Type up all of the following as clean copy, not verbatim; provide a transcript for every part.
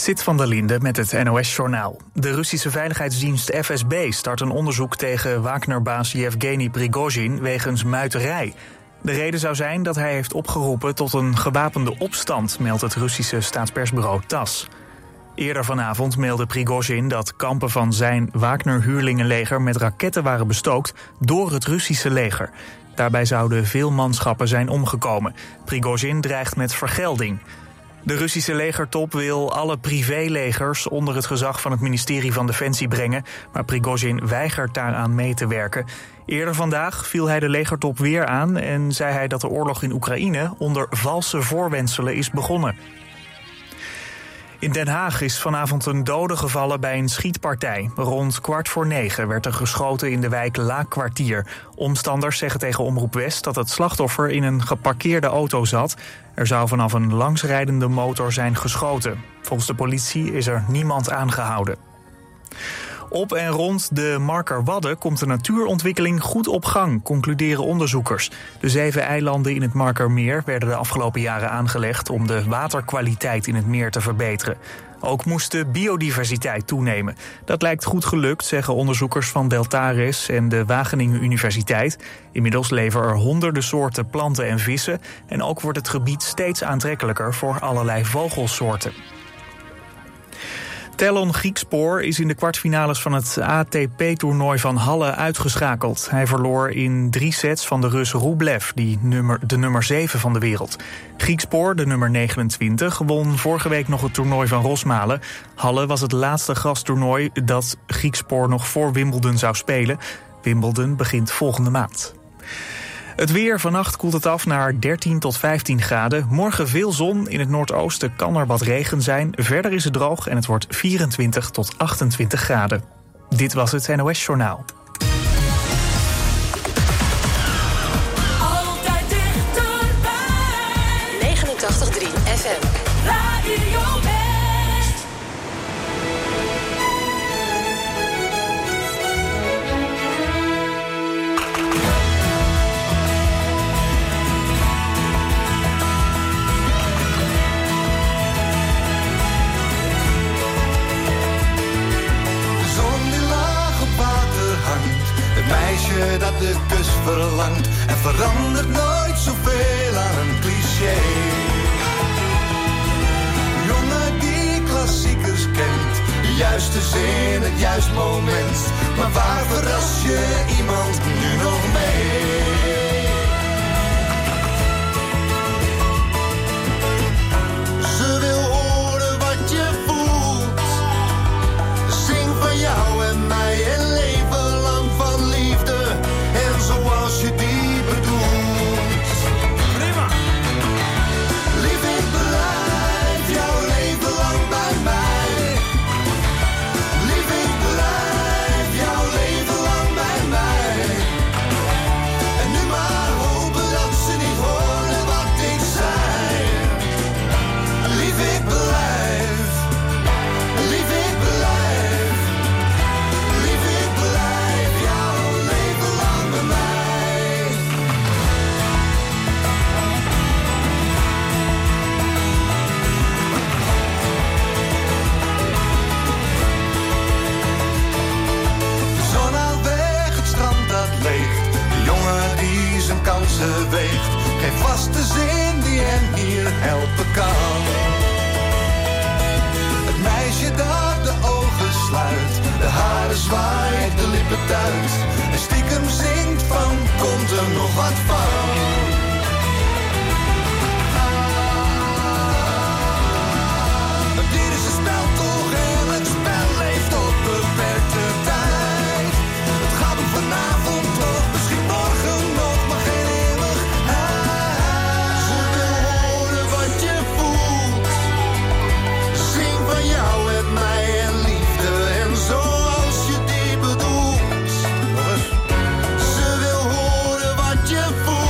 Sit van der Linde met het NOS-journaal. De Russische veiligheidsdienst FSB start een onderzoek tegen Wagner-baas Yevgeny Prigozhin wegens muiterij. De reden zou zijn dat hij heeft opgeroepen tot een gewapende opstand, meldt het Russische staatspersbureau TASS. Eerder vanavond meldde Prigozhin dat kampen van zijn Wagner-huurlingenleger met raketten waren bestookt door het Russische leger. Daarbij zouden veel manschappen zijn omgekomen. Prigozhin dreigt met vergelding. De Russische legertop wil alle privélegers onder het gezag van het ministerie van Defensie brengen, maar Prigozhin weigert daaraan mee te werken. Eerder vandaag viel hij de legertop weer aan en zei hij dat de oorlog in Oekraïne onder valse voorwendselen is begonnen. In Den Haag is vanavond een dode gevallen bij een schietpartij. Rond 20:15 werd er geschoten in de wijk Laakkwartier. Omstanders zeggen tegen Omroep West dat het slachtoffer in een geparkeerde auto zat. Er zou vanaf een langsrijdende motor zijn geschoten. Volgens de politie is er niemand aangehouden. Op en rond de Markerwadden komt de natuurontwikkeling goed op gang, concluderen onderzoekers. De 7 eilanden in het Markermeer werden de afgelopen jaren aangelegd om de waterkwaliteit in het meer te verbeteren. Ook moest de biodiversiteit toenemen. Dat lijkt goed gelukt, zeggen onderzoekers van Deltares en de Wageningen Universiteit. Inmiddels leven er honderden soorten planten en vissen. En ook wordt het gebied steeds aantrekkelijker voor allerlei vogelsoorten. Tallon Griekspoor is in de kwartfinales van het ATP-toernooi van Halle uitgeschakeld. Hij verloor in 3 sets van de Rus Rublev, de nummer 7 van de wereld. Griekspoor, de nummer 29, won vorige week nog het toernooi van Rosmalen. Halle was het laatste grastoernooi dat Griekspoor nog voor Wimbledon zou spelen. Wimbledon begint volgende maand. Het weer, vannacht koelt het af naar 13 tot 15 graden. Morgen veel zon, in het noordoosten kan er wat regen zijn. Verder is het droog en het wordt 24 tot 28 graden. Dit was het NOS Journaal. Altijd dichterbij. 89.3 FM. Radio West. Meisje dat de kus verlangt en verandert nooit zoveel aan een cliché. Jongen die klassiekers kent, de juiste zin, het juiste moment. Maar waar verras je iemand nu nog mee? Ze wil horen wat je voelt, zing van jou en mij en leven. Zoals je die bedoelt. Prima. Lief, ik blijf jouw leven lang bij mij. Lief, ik blijf jouw leven lang bij mij. En nu maar hopen dat ze niet horen wat ik zei. Lief, ik blijf. Lief, ik blijf. Lief, ik blijf jouw leven lang bij mij. Kansen weegt, geen vaste zin die hem hier helpen kan. Het meisje dat de ogen sluit, de haren zwaait, de lippen tuit. En stiekem zingt van, komt er nog wat van? Ze wil horen wat je voelt.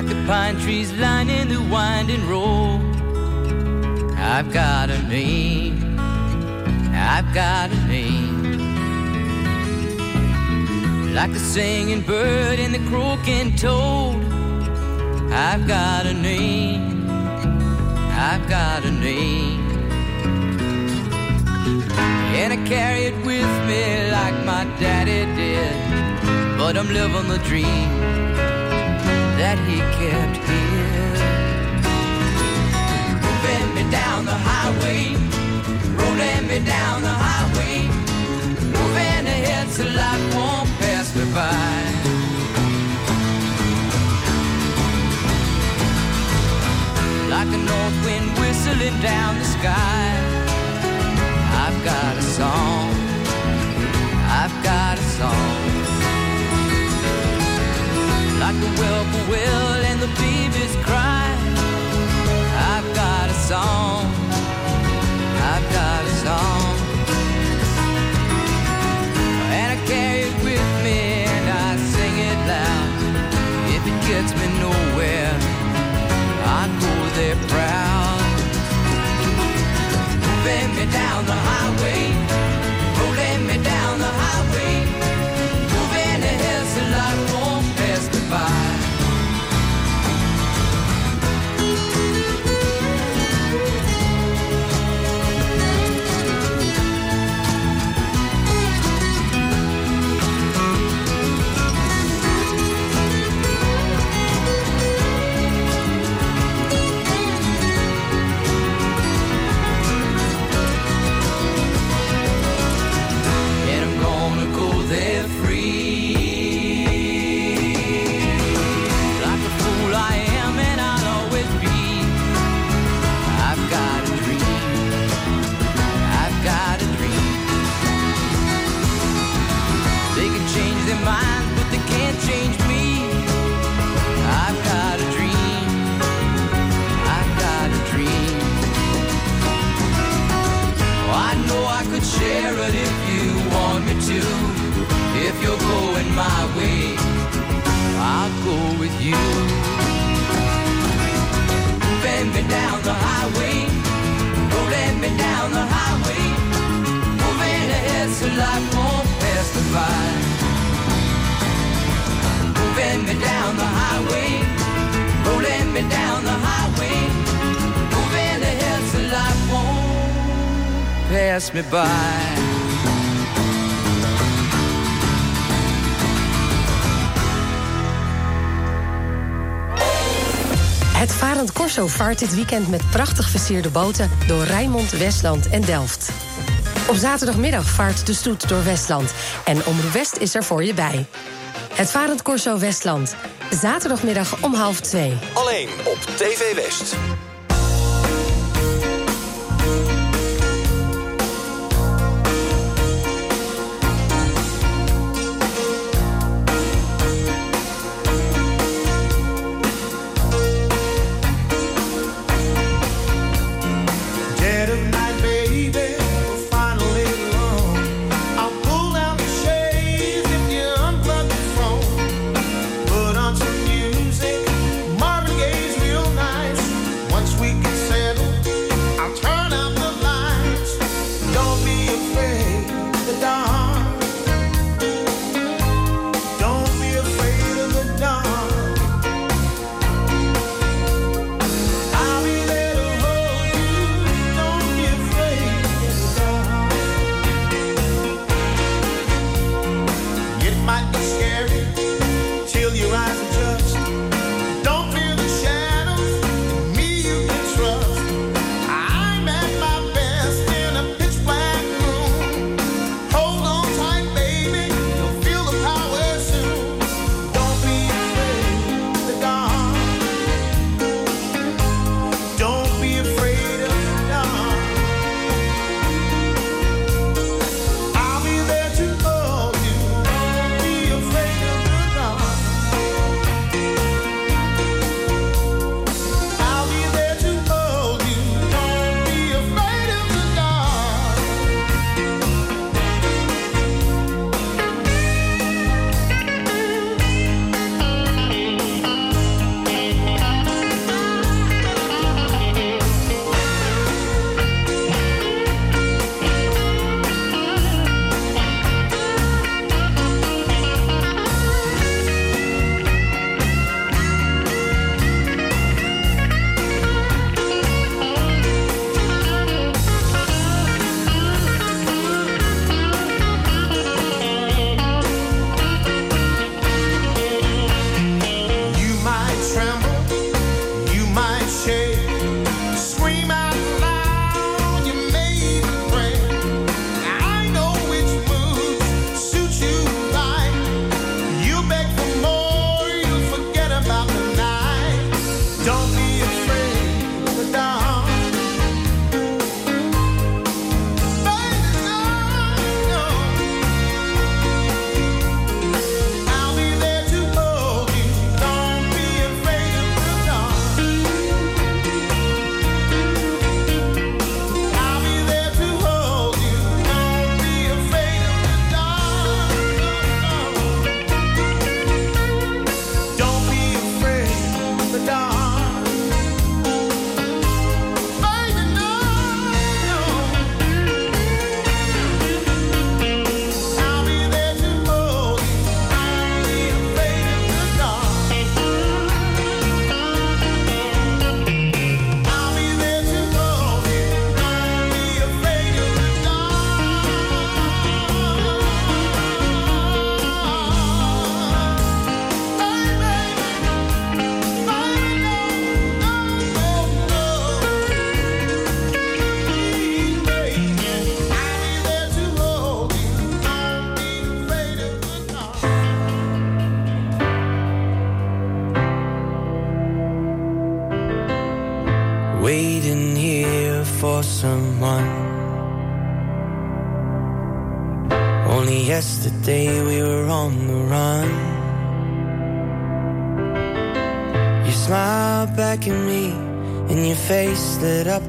like the pine trees lining the winding road. I've got a name, I've got a name. Like the singing bird and the croaking toad, I've got a name, I've got a name. And I carry it with me like my daddy did, but I'm living the dream that he kept here. Moving me down the highway, rolling me down the highway, moving ahead so life won't pass me by. Like a north wind whistling down the sky, I've got a song, I've got a song. Like the whippoorwill and the beavers cry, I've got a song, I've got a song. And I carry it with me and I sing it loud. If it gets me nowhere, I go there proud. Moving me down the highway, rolling me down the highway, moving the hills till I won't pass me by. Het Varend Corso vaart dit weekend met prachtig versierde boten door Rijnmond, Westland en Delft. Op zaterdagmiddag vaart de stoet door Westland en Omroep West is er voor je bij. Het Varend Corso Westland, zaterdagmiddag om 13:30. Alleen op TV West. Don't be afraid of the dark.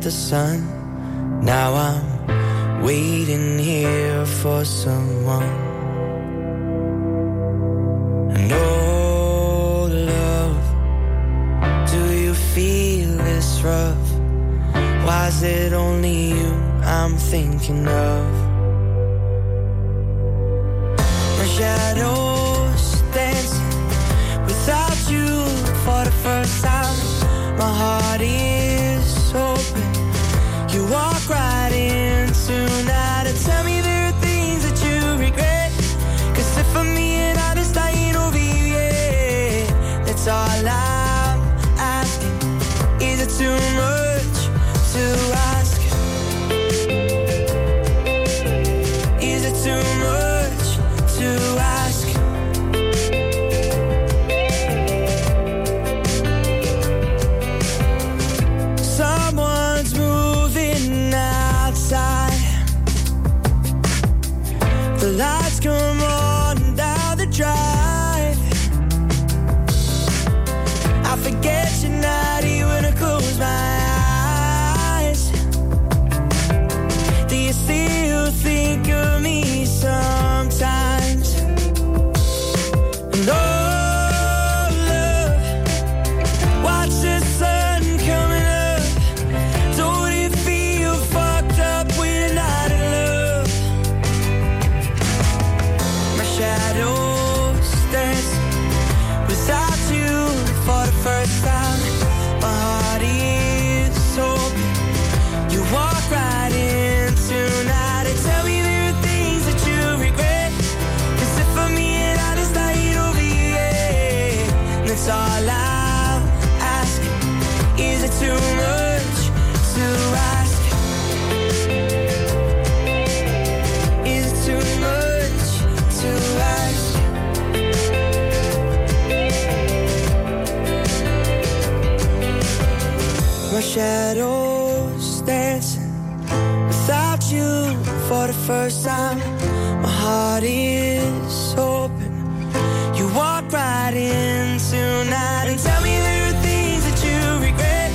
The sun. Now I'm waiting here for someone. And oh love, do you feel this rough? Why is it only you I'm thinking of? My shadows dancing without you for the first time. My heart is open. You walk right in tonight and tell me there are things that you regret. 'Cause if I'm being honest, I ain't over you yet. That's all I'm asking. Is it too much to ask? Is it too much to ask? Lights come on down the drive. I forget you're not here when I close my eyes. Do you still think of me sometimes? No. All I'm asking, is it too much to ask? Is it too much to ask? My shadows dancing without you for the first time. My heart is open. You walk right in tonight and tell me there are things that you regret.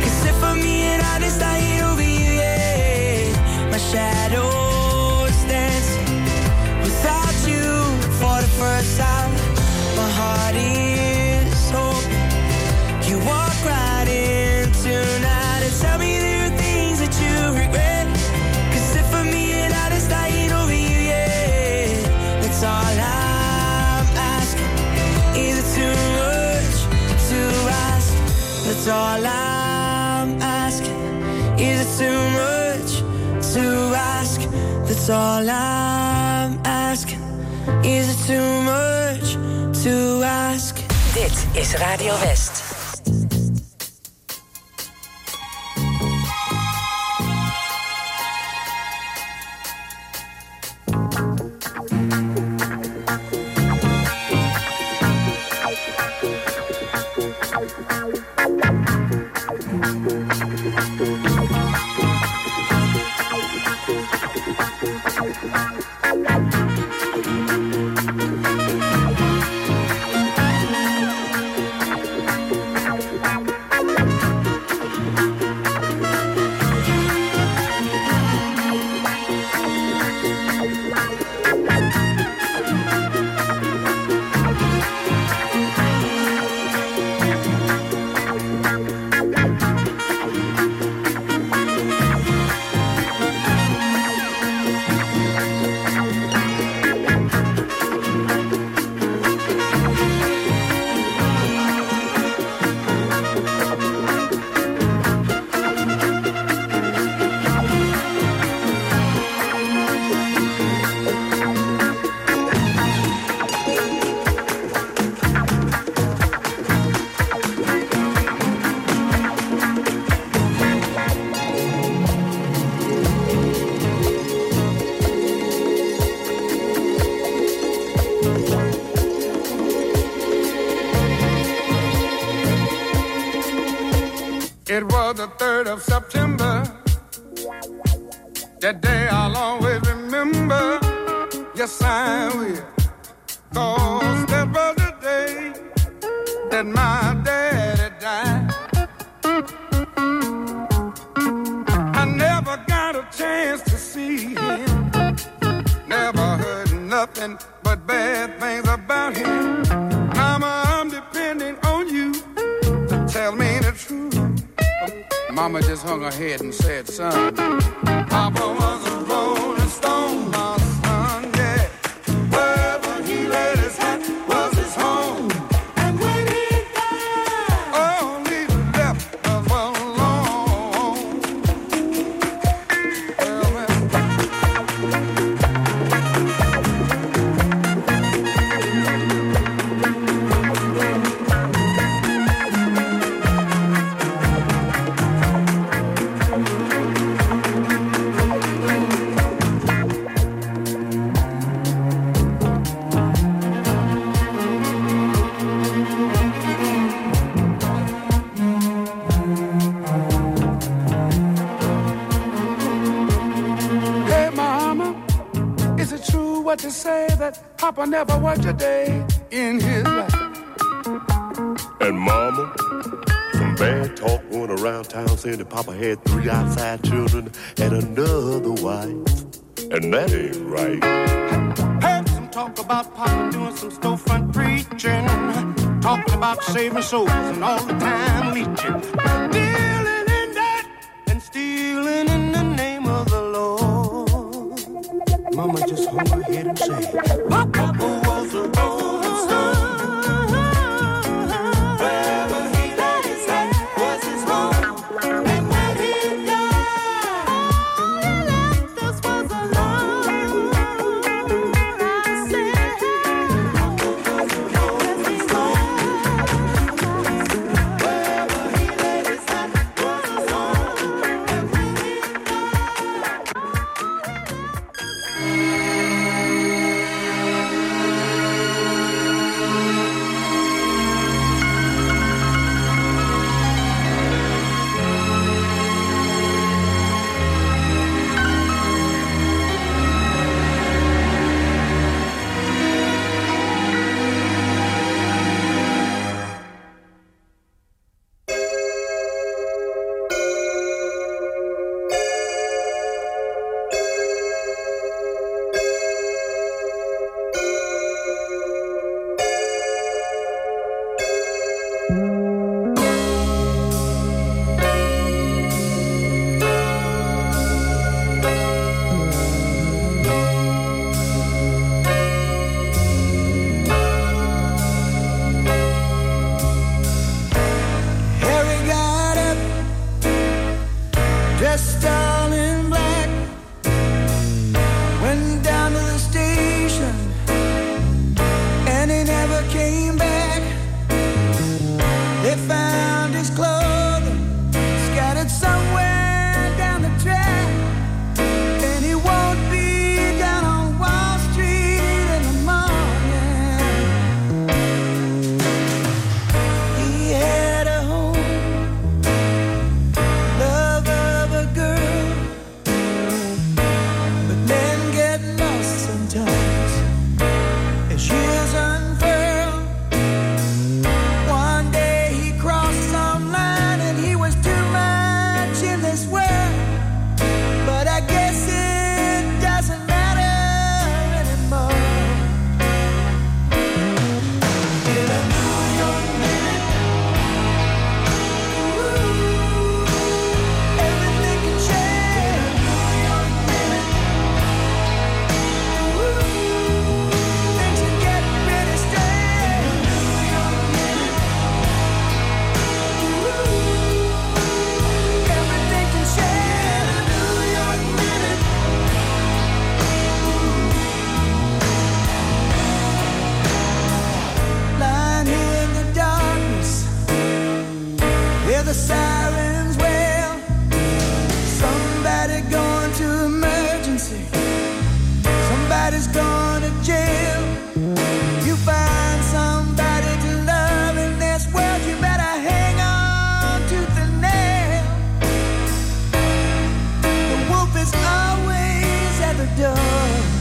'Cause if I'm being honest, I ain't over you yet. My shadows dancing without you for the first time. My heart is open. You walk right in tonight and tell me there are things that you regret. 'Cause if I'm being honest, I ain't over you yet. That's all I. That's all I'm asking. Is it too much to ask? That's all I'm asking. Is it too much to ask? Dit is Radio West. It was the 3rd of September, that day I'll always remember, yes I will, 'cause that was the day that my daddy died. I never got a chance to see him, never heard nothing but bad things about him. Mama, I'm depending on you to tell me the truth. Mama just hung her head and said, son, Papa was a rolling stone, my son, yeah. Wherever he laid his hat was his home. And when he died, all he left us alone. To say that Papa never worked a day in his life. And Mama, some bad talk going around town saying that Papa had 3 outside children and another wife. And that ain't right. Heard some talk about Papa doing some storefront preaching, talking about saving souls and all the time leeching, dealing in that and stealing in the name of the Lord. Mama just hung her head and said, Papa was a rolling stone. where the sirens wail. Somebody going to emergency, somebody's going to jail. You find somebody to love in this world, you better hang on to the nail. The wolf is always at the door.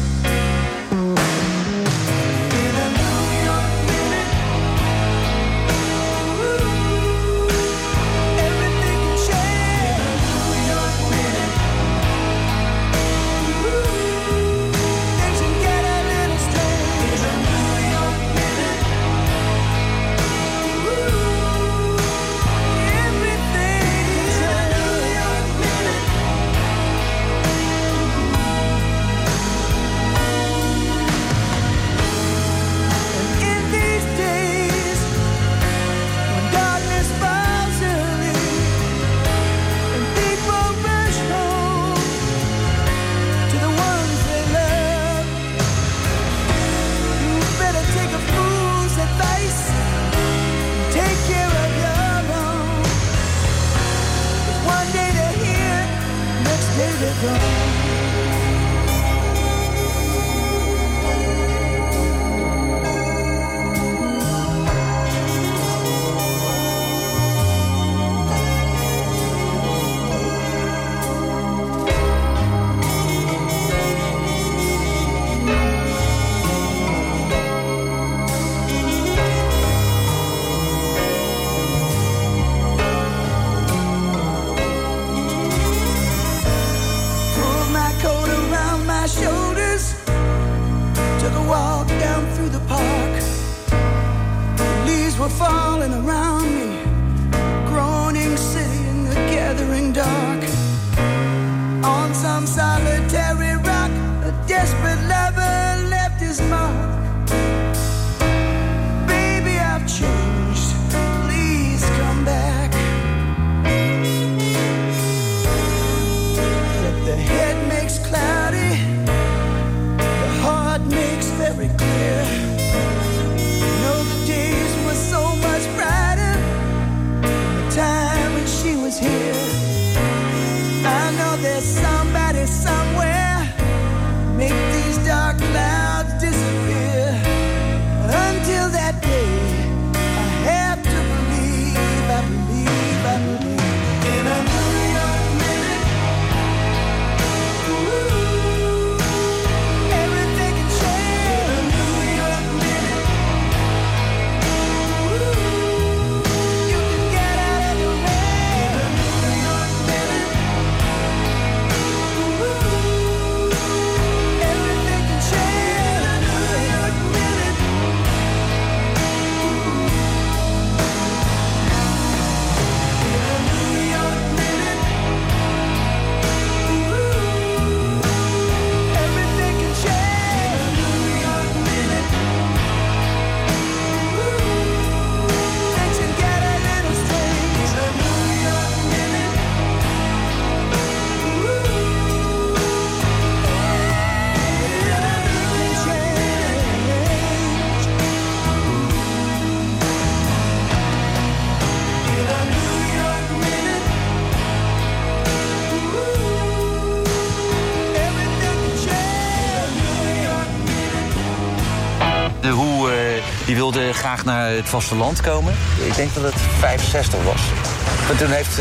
Wilde graag naar het vasteland komen. Ik denk dat het 65 was. Maar toen heeft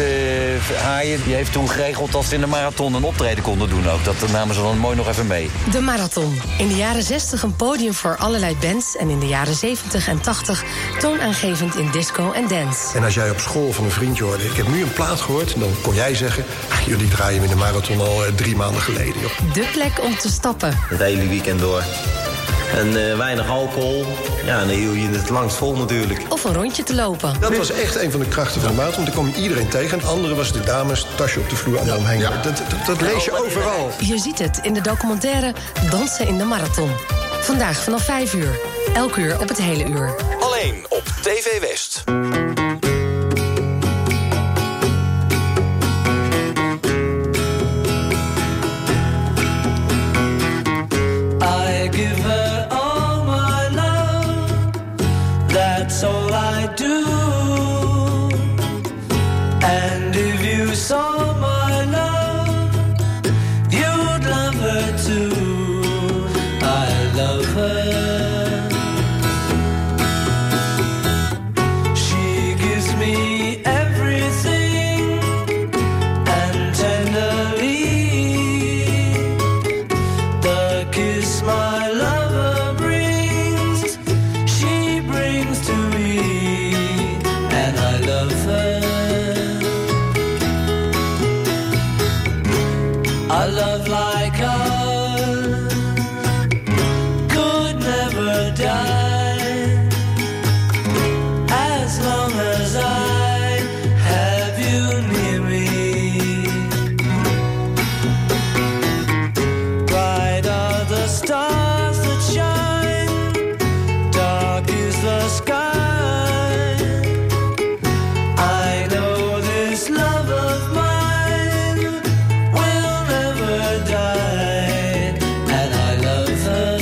Haaien, die heeft toen geregeld dat ze in de marathon een optreden konden doen ook. Dat namen ze dan mooi nog even mee. De marathon. In de jaren 60 een podium voor allerlei bands en in de jaren 70 en 80 toonaangevend in disco en dance. En als jij op school van een vriendje hoorde, ik heb nu een plaat gehoord, dan kon jij zeggen, ach, jullie draaien in de marathon al 3 maanden geleden. Joh. De plek om te stappen. Het hele weekend door. En weinig alcohol. Ja, dan hield je het langst vol natuurlijk. Of een rondje te lopen. Dat was echt een van de krachten van de marathon. Want daar kwam iedereen tegen. En andere was de dames, tasje op de vloer aan omheen. Ja. Dat lees je overal. Je ziet het in de documentaire Dansen in de Marathon. Vandaag vanaf 5 uur. Elk uur op het hele uur. Alleen op TV West. I give up. That's all I do. And if you saw my love, you'd love her too. I love her. She gives me everything and tenderly the kiss my lover brings, she brings to me, and I love her. A love like ours could never die, as long as I have you near me. Bright are the stars that shine, dark is the sky. I know this love of mine will never die, and I love her.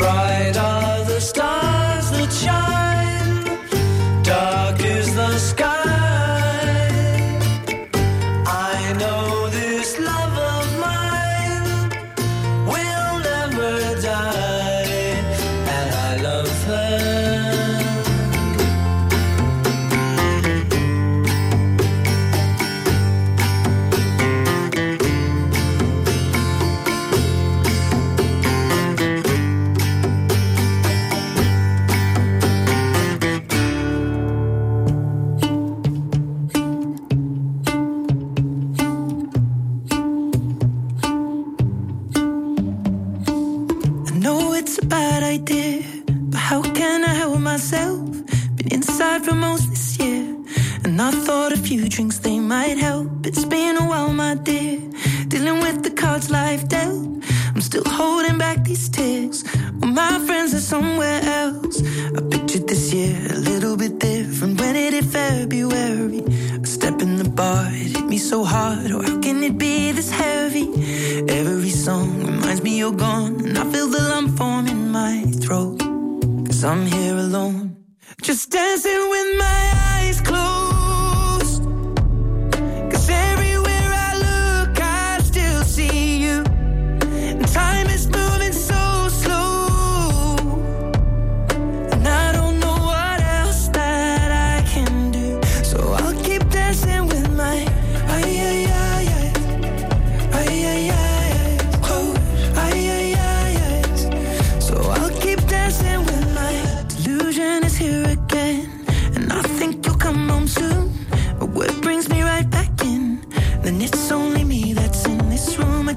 Bright are the stars that shine, dark is the sky. I know this love of mine will never die, and I love her. I know it's a bad idea, but how can I help myself? Been inside for most this year, and I thought a few drinks, they might help. It's been a while, my dear, dealing with the cards life dealt. I'm still holding back these tears. All my friends are somewhere else. I pictured this year a little bit different. When it hit February, I step in the bar, it hit me so hard. Oh, how can it be this heavy? Every song reminds me you're gone, and I feel the lump form in my throat, 'cause I'm here alone, just dancing with my eyes closed.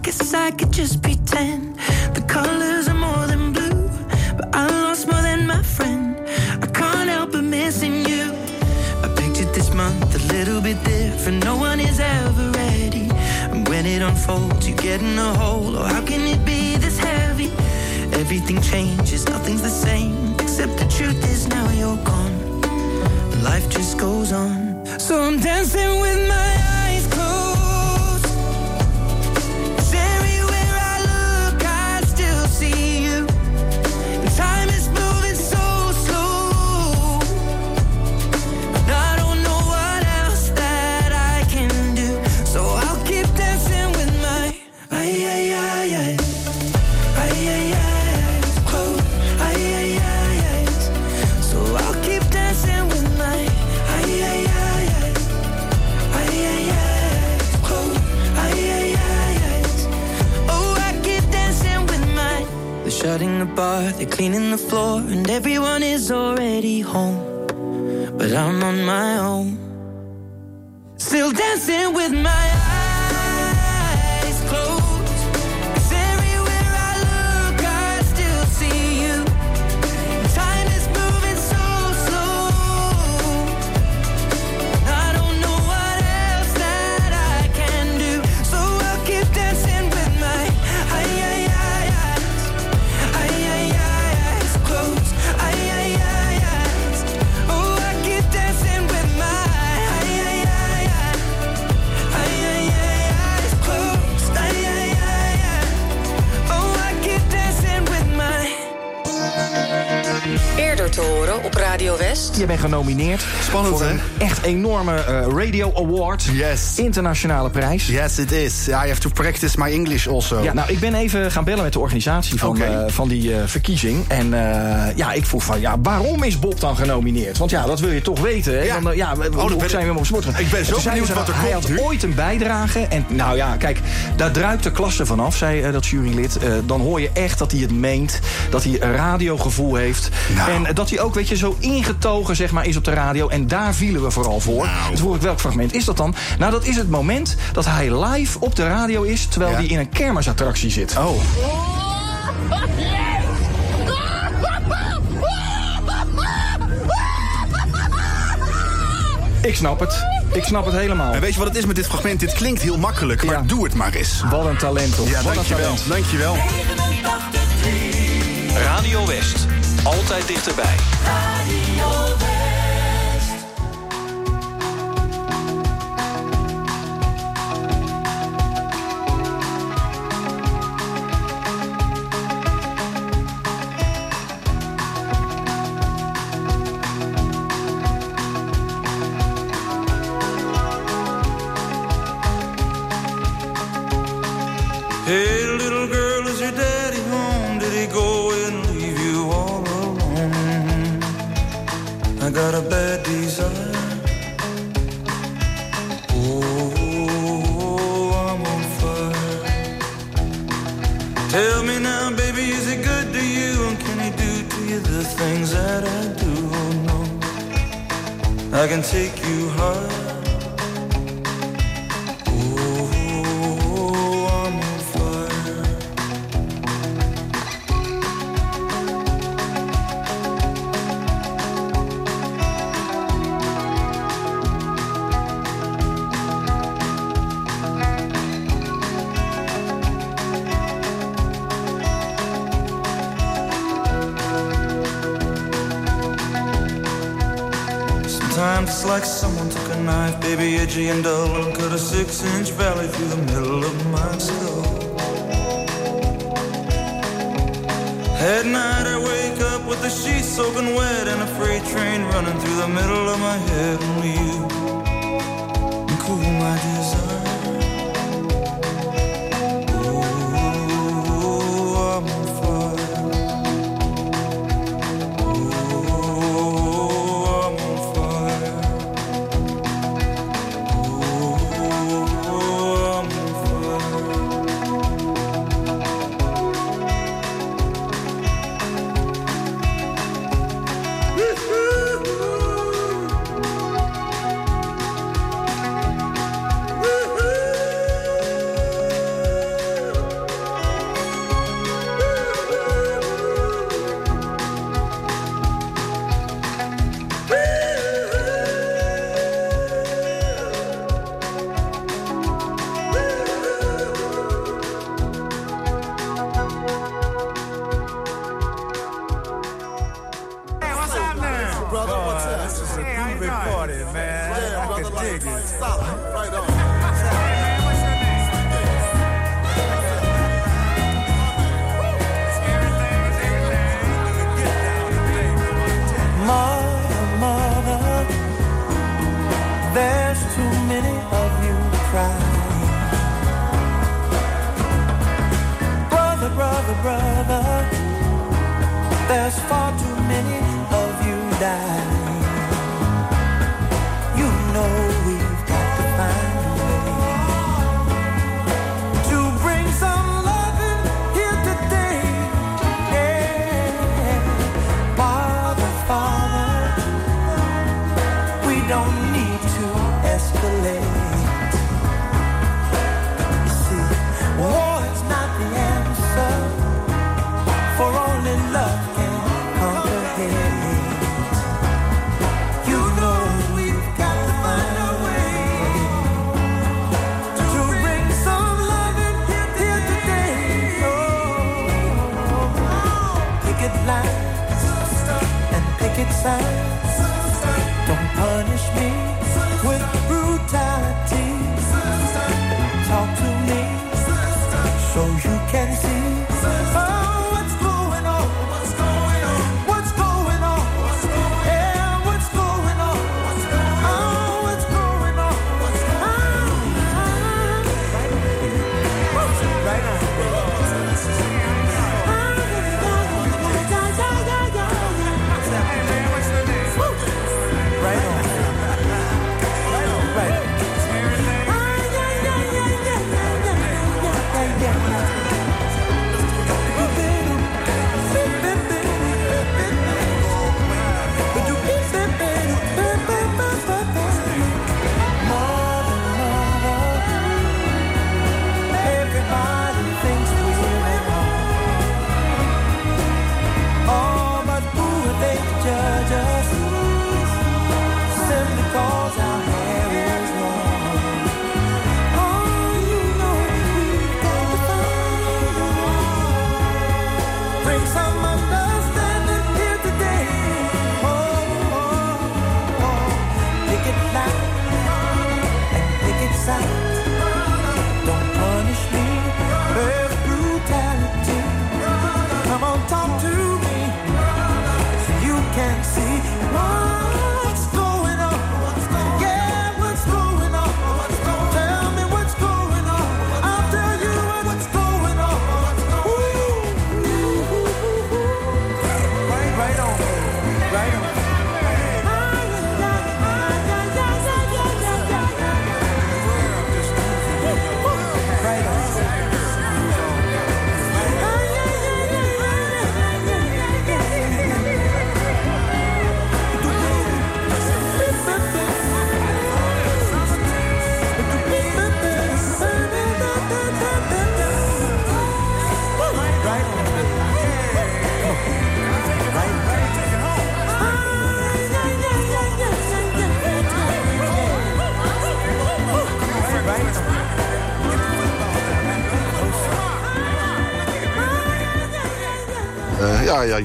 Guess I could just pretend the colors are more than blue, but I lost more than my friend. I can't help but missing you. I pictured this month a little bit different. No one is ever ready, and when it unfolds, you get in a hole. Oh, how can it be this heavy? Everything changes, nothing's the same, except the truth is now you're gone. But life just goes on, so I'm dancing with my eyes closed. Shutting the bar, they're cleaning the floor, and everyone is already home, but I'm on my own, still dancing with my eyes closed. 'Cause everywhere I look, I still see you. Time is moving so slow, I don't know what else that I can do, so I'll keep dancing with my eyes. te horen op Radio West. Je bent genomineerd. Spannend, voor een echt enorme radio award. Yes. Internationale prijs. Yes, it is. I have to practice my English also. Ja, nou, ik ben even gaan bellen met de organisatie van die verkiezing. En ik vroeg van, waarom is Bob dan genomineerd? Want ja, dat wil je toch weten. Hè? Ja. Dan, zijn we op sport. Ik ben zo benieuwd wat er komt. Hij had ooit een bijdrage. En nou ja, kijk, daar druipt de klasse vanaf, zei dat jurylid. Dan hoor je echt dat hij het meent. Dat hij een radiogevoel heeft. Nou. En dat hij ook, zo ingetogen is op de radio. En daar vielen we vooral voor. Nou. Dus hoor ik, welk fragment is dat dan? Nou, dat is het moment dat hij live op de radio is, terwijl hij in een kermisattractie zit. Oh. Ik snap het. Ik snap het helemaal. En weet je wat het is met dit fragment? Dit klinkt heel makkelijk, maar doe het maar eens. Wat een talent, hoor. Ja, dankjewel. Radio West. Altijd dichterbij. Radio West. Hey, little girl, is your daddy home? Did he go and leave you all alone? I got a bad desire. Oh, I'm on fire. Tell me now, baby, is he good to you? And can he do to you the things that I do? Oh, no, I can take you high. It's like someone took a knife, baby, edgy and dull, and cut a 6-inch valley through the middle of my skull. At night I wake up with the sheets soaking wet and a freight train running through the middle of my head. Only you can cool my desire. What's going on?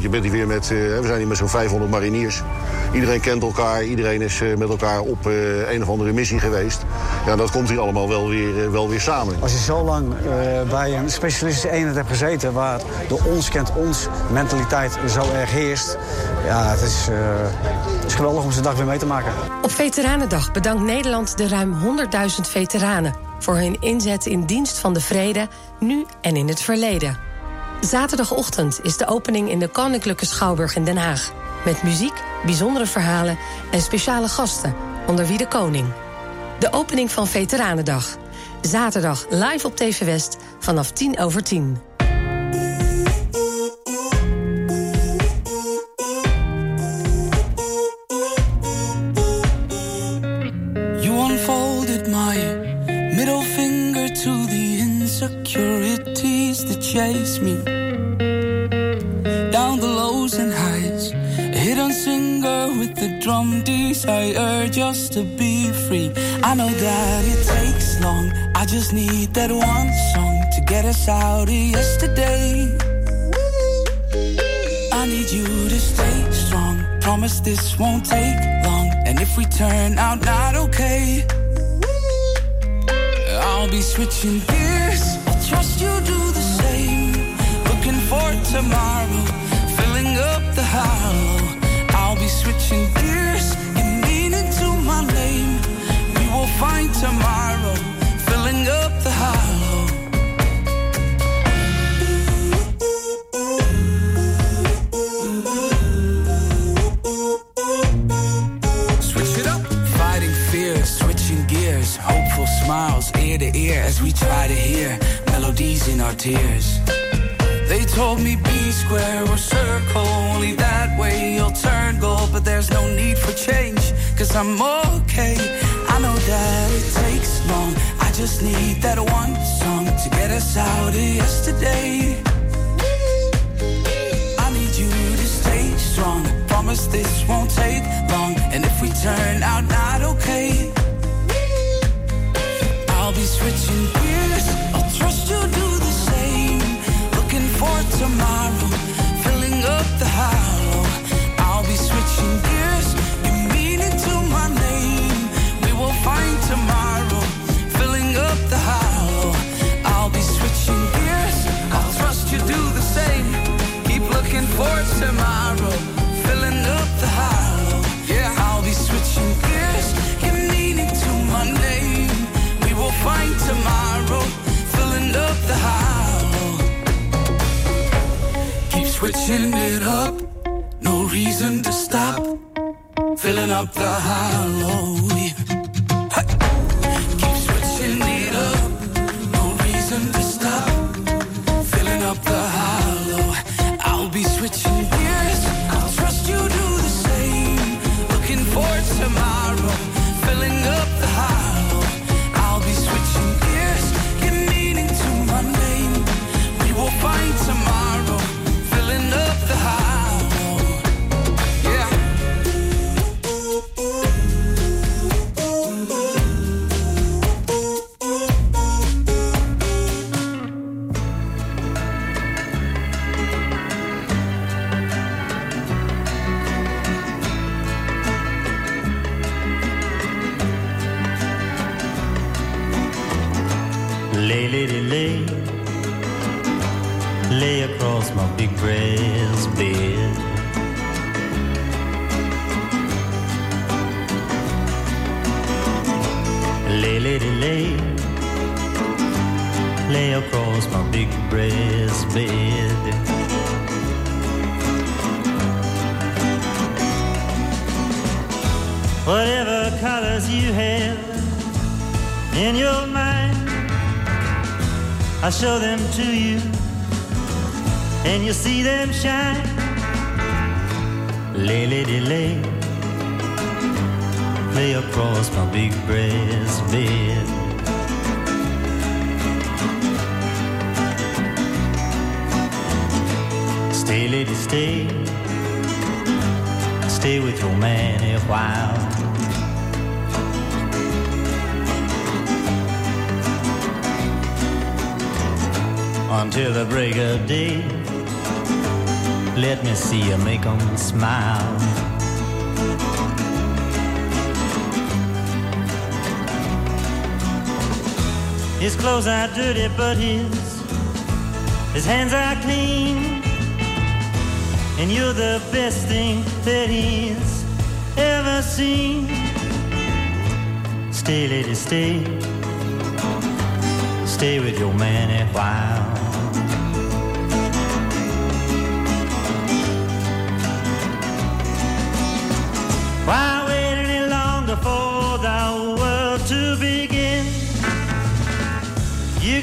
Je bent hier weer met... we zijn hier met zo'n 500 mariniers. Iedereen kent elkaar. Iedereen is met elkaar op een of andere missie geweest. Ja, dat komt hier allemaal wel weer samen. Als je zo lang bij een specialistische eenheid hebt gezeten... waar de ons kent ons mentaliteit zo erg heerst... ja, het is geweldig om zijn dag weer mee te maken. Op Veteranendag bedankt Nederland de ruim 100.000 veteranen... voor hun inzet in dienst van de vrede, nu en in het verleden. Zaterdagochtend is de opening in de Koninklijke Schouwburg in Den Haag. Met muziek, bijzondere verhalen en speciale gasten, onder wie de koning. De opening van Veteranendag. Zaterdag live op TV West vanaf 10:10. Chase me down the lows and highs, a hidden singer with the drum desire just to be free. I know that it takes long, I just need that one song to get us out of yesterday. I need you to stay strong, promise this won't take long, and if we turn out not okay, I'll be switching gears. I trust you do the same. Looking for tomorrow, filling up the hollow. I'll be switching gears and meaning to my name. We will find tomorrow, filling up the hollow. Hopeful smiles, ear to ear, as we try to hear melodies in our tears. They told me be square or circle, only that way you'll turn gold. But there's no need for change, cause I'm okay. I know that it takes long, I just need that one song to get us out of yesterday. I need you to stay strong, I promise this won't take long. And if we turn out not okay, I'll be switching gears. I'll trust you do the same. Looking for tomorrow, filling up the hollow. I'll be switching gears. You mean it to my name. We will find tomorrow, filling up the hollow. I'll be switching gears. I'll trust you do the same. Keep looking for tomorrow, filling up the hollow. Yeah, I'll be switching gears. You mean it to my name. We'll find tomorrow, filling up the hollow. Keep switching it up, no reason to stop, filling up the hollow. Keep switching it up, no reason to stop, filling up the hollow. I'll be switching gears, I'll trust you do the same. Looking for tomorrow, filling up the hollow. Find tomorrow, filling up the hollow. Yeah. Lay, lay, lay, lay across my big brass bed. Lay, lay, lay, lay across my big brass bed. Whatever colors you have in your mind, I show them to you, and you see them shine. Lay, lay, lay, lay across my big brass bed. Stay, lady, stay, stay with your man a while. Until the break of day, Let me see you, make them smile. His clothes are dirty, but his hands are clean. And you're the best thing that he's ever seen. Stay, lady, stay. Stay with your man a while. Why wait any longer for the world to begin? You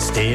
Stay,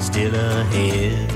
still ahead.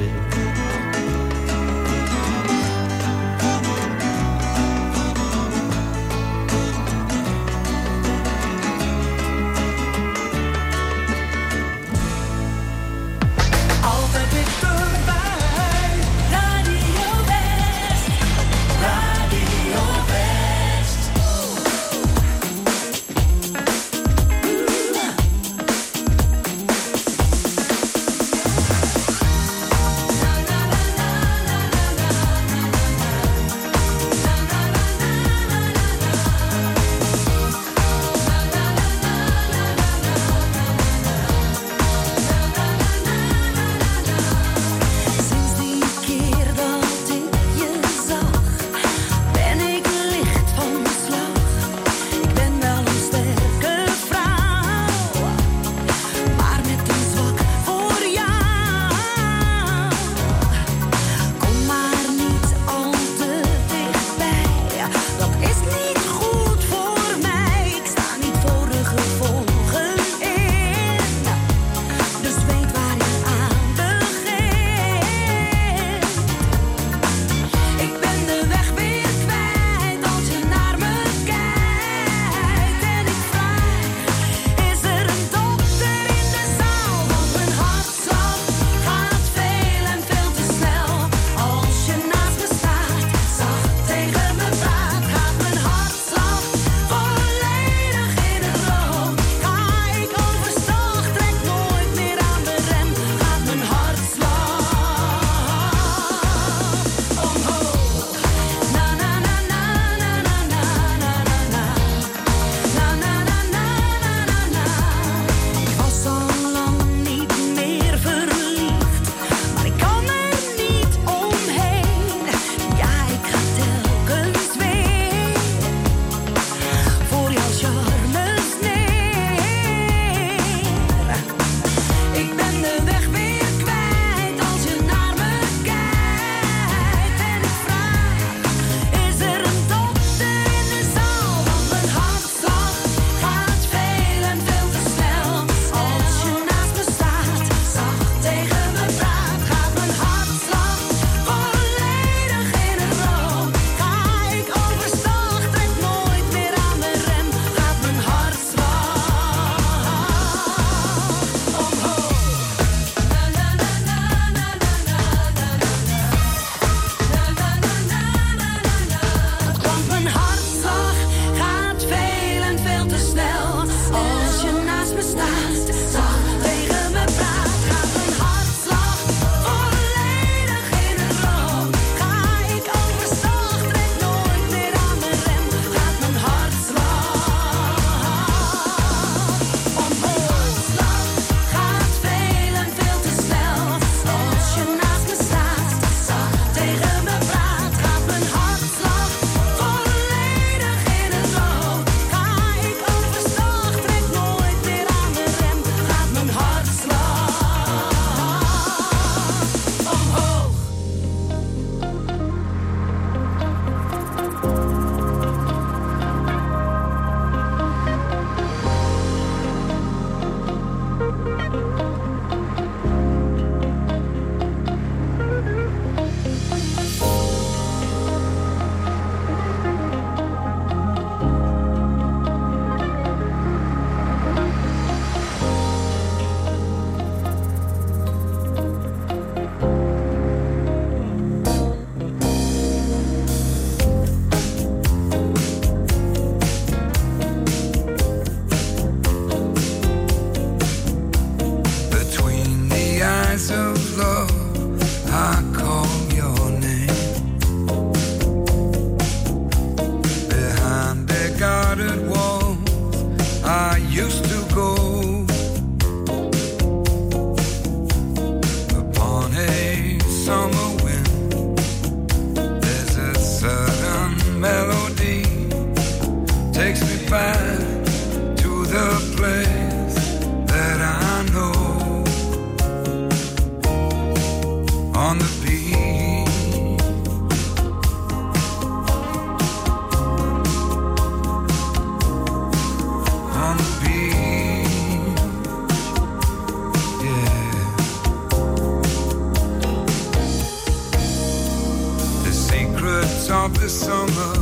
of the summer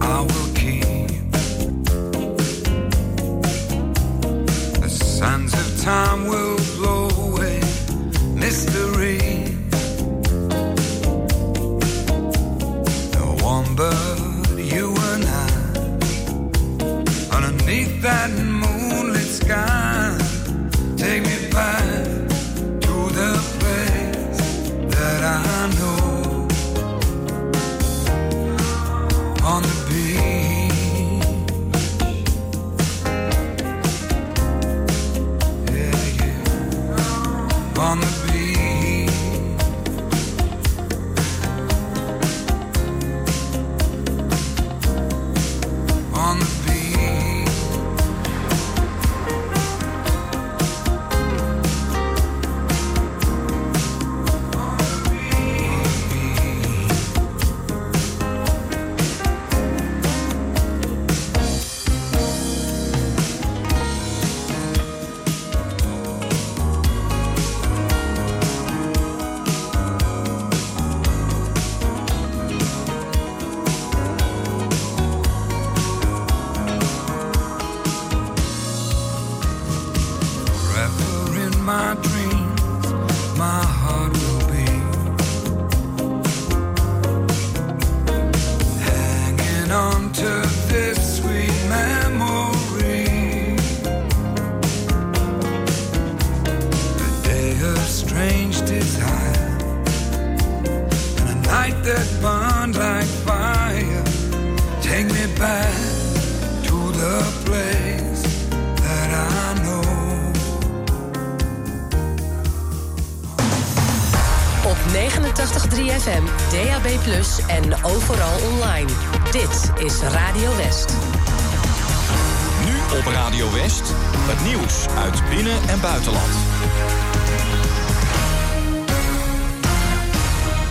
I will keep. The sands of time will blow away mystery. No one but you and I, underneath that moonlit sky. Take me back to the place that I know. On the beach, yeah, yeah. On the beach, on the uit binnen- en buitenland.